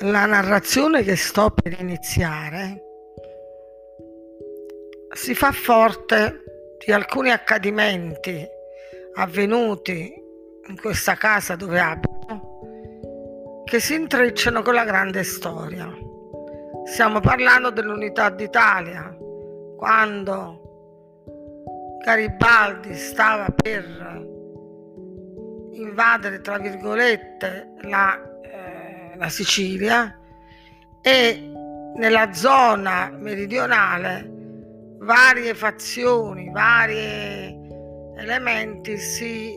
La narrazione che sto per iniziare si fa forte di alcuni accadimenti avvenuti in questa casa dove abito, che si intrecciano con la grande storia. Stiamo parlando dell'unità d'Italia, quando Garibaldi stava per invadere, tra virgolette, la Sicilia, e nella zona meridionale varie fazioni, vari elementi si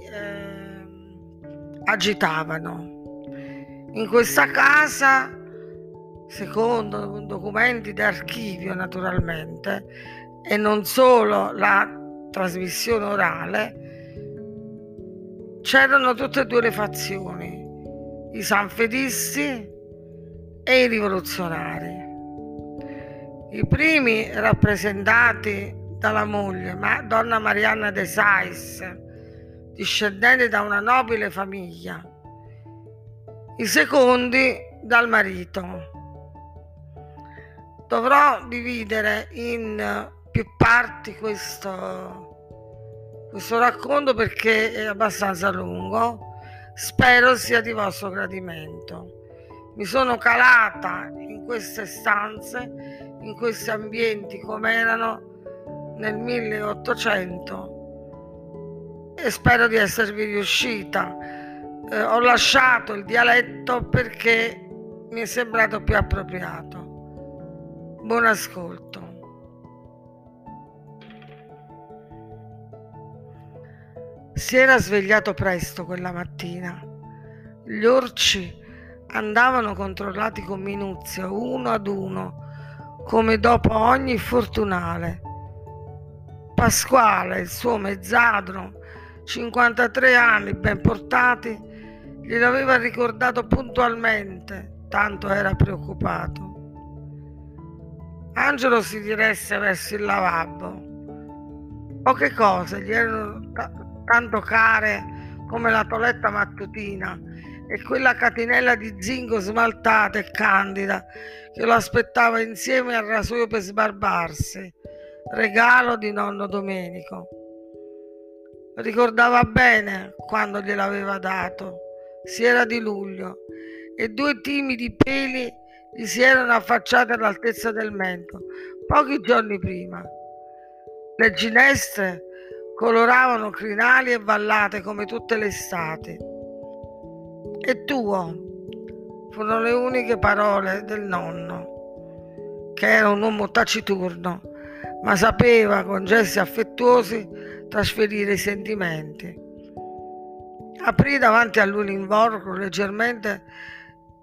agitavano. In questa casa, secondo documenti d'archivio naturalmente, e non solo la trasmissione orale, c'erano tutte e due le fazioni, i sanfedisti e i rivoluzionari. I primi rappresentati dalla moglie, donna Marianna De Sais, discendente da una nobile famiglia, i secondi dal marito. Dovrò dividere in più parti questo racconto perché è abbastanza lungo. Spero sia di vostro gradimento. Mi sono calata in queste stanze, in questi ambienti come erano nel 1800 e spero di esservi riuscita. Ho lasciato il dialetto perché mi è sembrato più appropriato. Buon ascolto. Si era svegliato presto quella mattina. Gli orci andavano controllati con minuzia, uno ad uno, come dopo ogni fortunale. Pasquale, il suo mezzadro, 53 anni ben portati, glielo aveva ricordato puntualmente, tanto era preoccupato. Angelo si diresse verso il lavabo. Poche cose gli erano tanto care come la toletta mattutina e quella catinella di zinco smaltata e candida che lo aspettava insieme al rasoio per sbarbarsi, regalo di nonno Domenico. Ricordava bene quando gliel'aveva dato, si era di luglio, e due timidi peli gli si erano affacciati all'altezza del mento pochi giorni prima. Le ginestre coloravano crinali e vallate come tutte le estati. E tuo furono le uniche parole del nonno, che era un uomo taciturno, ma sapeva con gesti affettuosi trasferire i sentimenti. Aprì davanti a lui l'involucro leggermente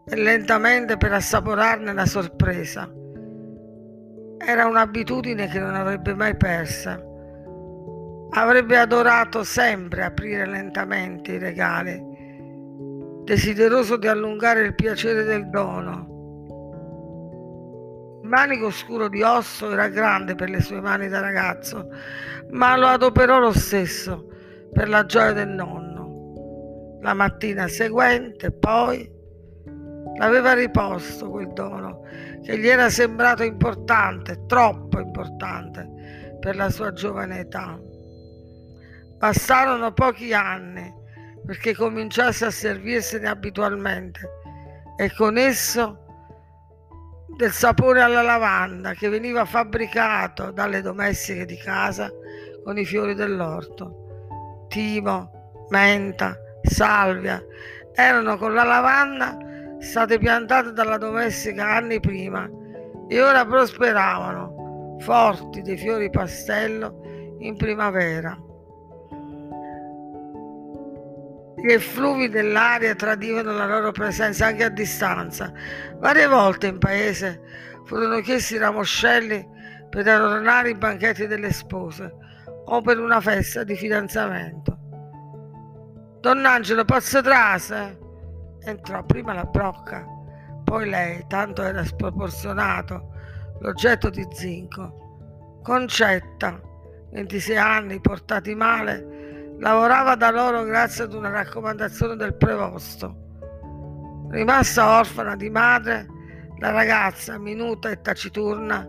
e lentamente per assaporarne la sorpresa. Era un'abitudine che non avrebbe mai persa. Avrebbe adorato sempre aprire lentamente i regali, desideroso di allungare il piacere del dono. Il manico scuro di osso era grande per le sue mani da ragazzo, ma lo adoperò lo stesso per la gioia del nonno. La mattina seguente, poi, l'aveva riposto quel dono che gli era sembrato importante, troppo importante per la sua giovane età. Passarono pochi anni perché cominciasse a servirsene abitualmente e con esso del sapore alla lavanda che veniva fabbricato dalle domestiche di casa con i fiori dell'orto. Timo, menta, salvia erano con la lavanda state piantate dalla domestica anni prima e ora prosperavano, forti dei fiori pastello in primavera. Gli effluvi dell'aria tradivano la loro presenza anche a distanza. Varie volte in paese furono chiesti ramoscelli per adornare i banchetti delle spose o per una festa di fidanzamento. Don Angelo Passotrase entrò prima la brocca, poi lei, tanto era sproporzionato l'oggetto di zinco. Concetta, 26 anni, portati male, lavorava da loro grazie ad una raccomandazione del prevosto. Rimasta orfana di madre, la ragazza, minuta e taciturna,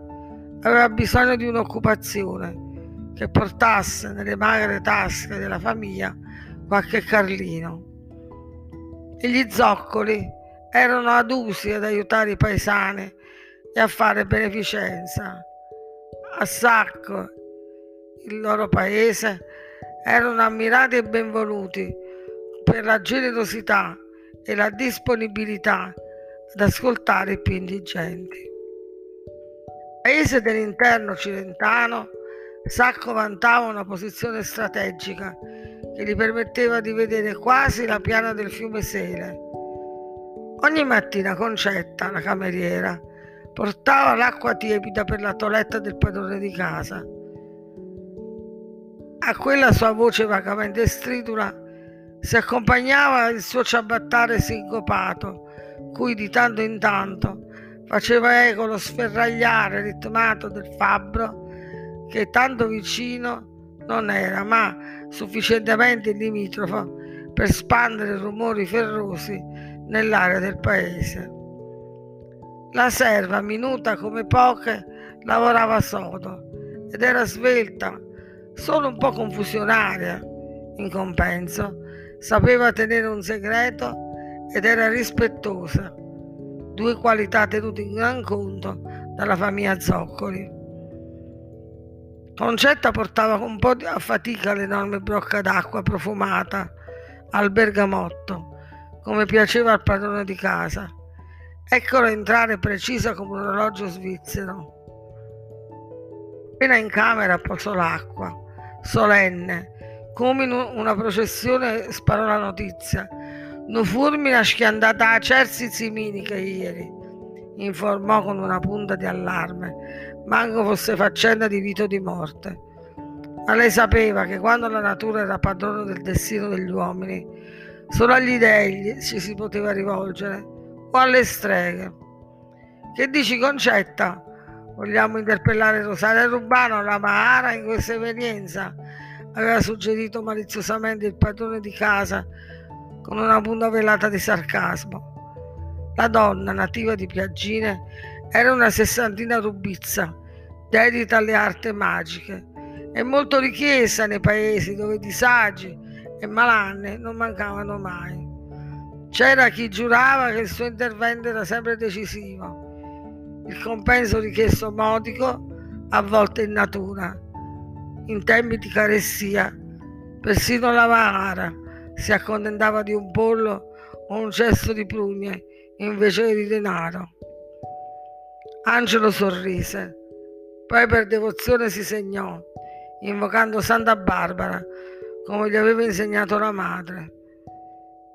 aveva bisogno di un'occupazione che portasse nelle magre tasche della famiglia qualche carlino. E gli Zoccoli erano adusi ad aiutare i paesani e a fare beneficenza. A Sacco, il loro paese, erano ammirati e benvoluti per la generosità e la disponibilità ad ascoltare i più indigenti. Paese dell'interno cilentano, Sacco vantava una posizione strategica che gli permetteva di vedere quasi la piana del fiume Sele. Ogni mattina Concetta, la cameriera, portava l'acqua tiepida per la toeletta del padrone di casa. A quella sua voce vagamente stridula si accompagnava il suo ciabattare sincopato, cui di tanto in tanto faceva eco lo sferragliare ritmato del fabbro, che tanto vicino non era, ma sufficientemente limitrofo per spandere rumori ferrosi nell'area del paese. La serva, minuta come poche, lavorava sodo ed era svelta, solo un po' confusionaria. In compenso, sapeva tenere un segreto ed era rispettosa, due qualità tenute in gran conto dalla famiglia Zoccoli. Concetta portava un po' a fatica l'enorme brocca d'acqua profumata al bergamotto, come piaceva al padrone di casa. Eccola entrare precisa come un orologio svizzero. Appena in camera posò l'acqua, solenne, come in una processione sparò la notizia. «Nu furmina schiandata a cersi zimini che ieri», informò con una punta di allarme, manco fosse faccenda di vita o di morte. Ma lei sapeva che quando la natura era padrona del destino degli uomini, solo agli dèi ci si poteva rivolgere, o alle streghe. «Che dici, Concetta? Vogliamo interpellare Rosaria Rubano, la Mahara, in questa evenienza», aveva suggerito maliziosamente il padrone di casa con una punta velata di sarcasmo. La donna, nativa di Piaggine, era una sessantina rubizza, dedita alle arti magiche e molto richiesta nei paesi dove disagi e malanne non mancavano mai. C'era chi giurava che il suo intervento era sempre decisivo, il compenso richiesto modico, a volte in natura. In tempi di carestia, persino la Mahara si accontentava di un pollo o un cesto di prugne invece di denaro. Angelo sorrise, poi per devozione si segnò, invocando Santa Barbara, come gli aveva insegnato la madre.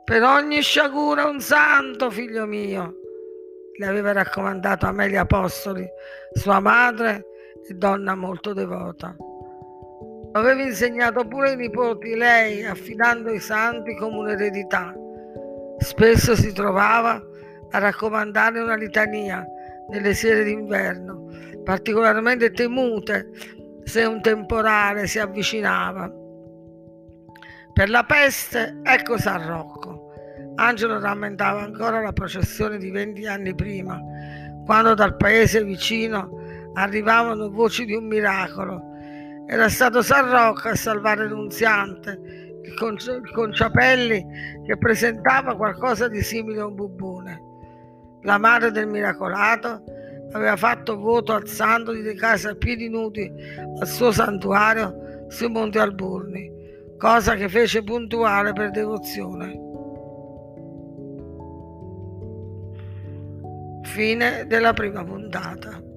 «Per ogni sciagura un santo, figlio mio», le aveva raccomandato Amelia Apostoli, sua madre e donna molto devota. Aveva insegnato pure ai nipoti lei, affidando ai santi come un'eredità. Spesso si trovava a raccomandare una litania nelle sere d'inverno, particolarmente temute se un temporale si avvicinava. Per la peste, ecco San Rocco. Angelo rammentava ancora la processione di 20 anni prima, quando dal paese vicino arrivavano voci di un miracolo. Era stato San Rocco a salvare Nunziante, il conciapelli, che presentava qualcosa di simile a un bubone. La madre del miracolato aveva fatto voto al santo di recarsi a piedi nudi al suo santuario sui Monti Alburni, cosa che fece puntuale per devozione. Fine della prima puntata.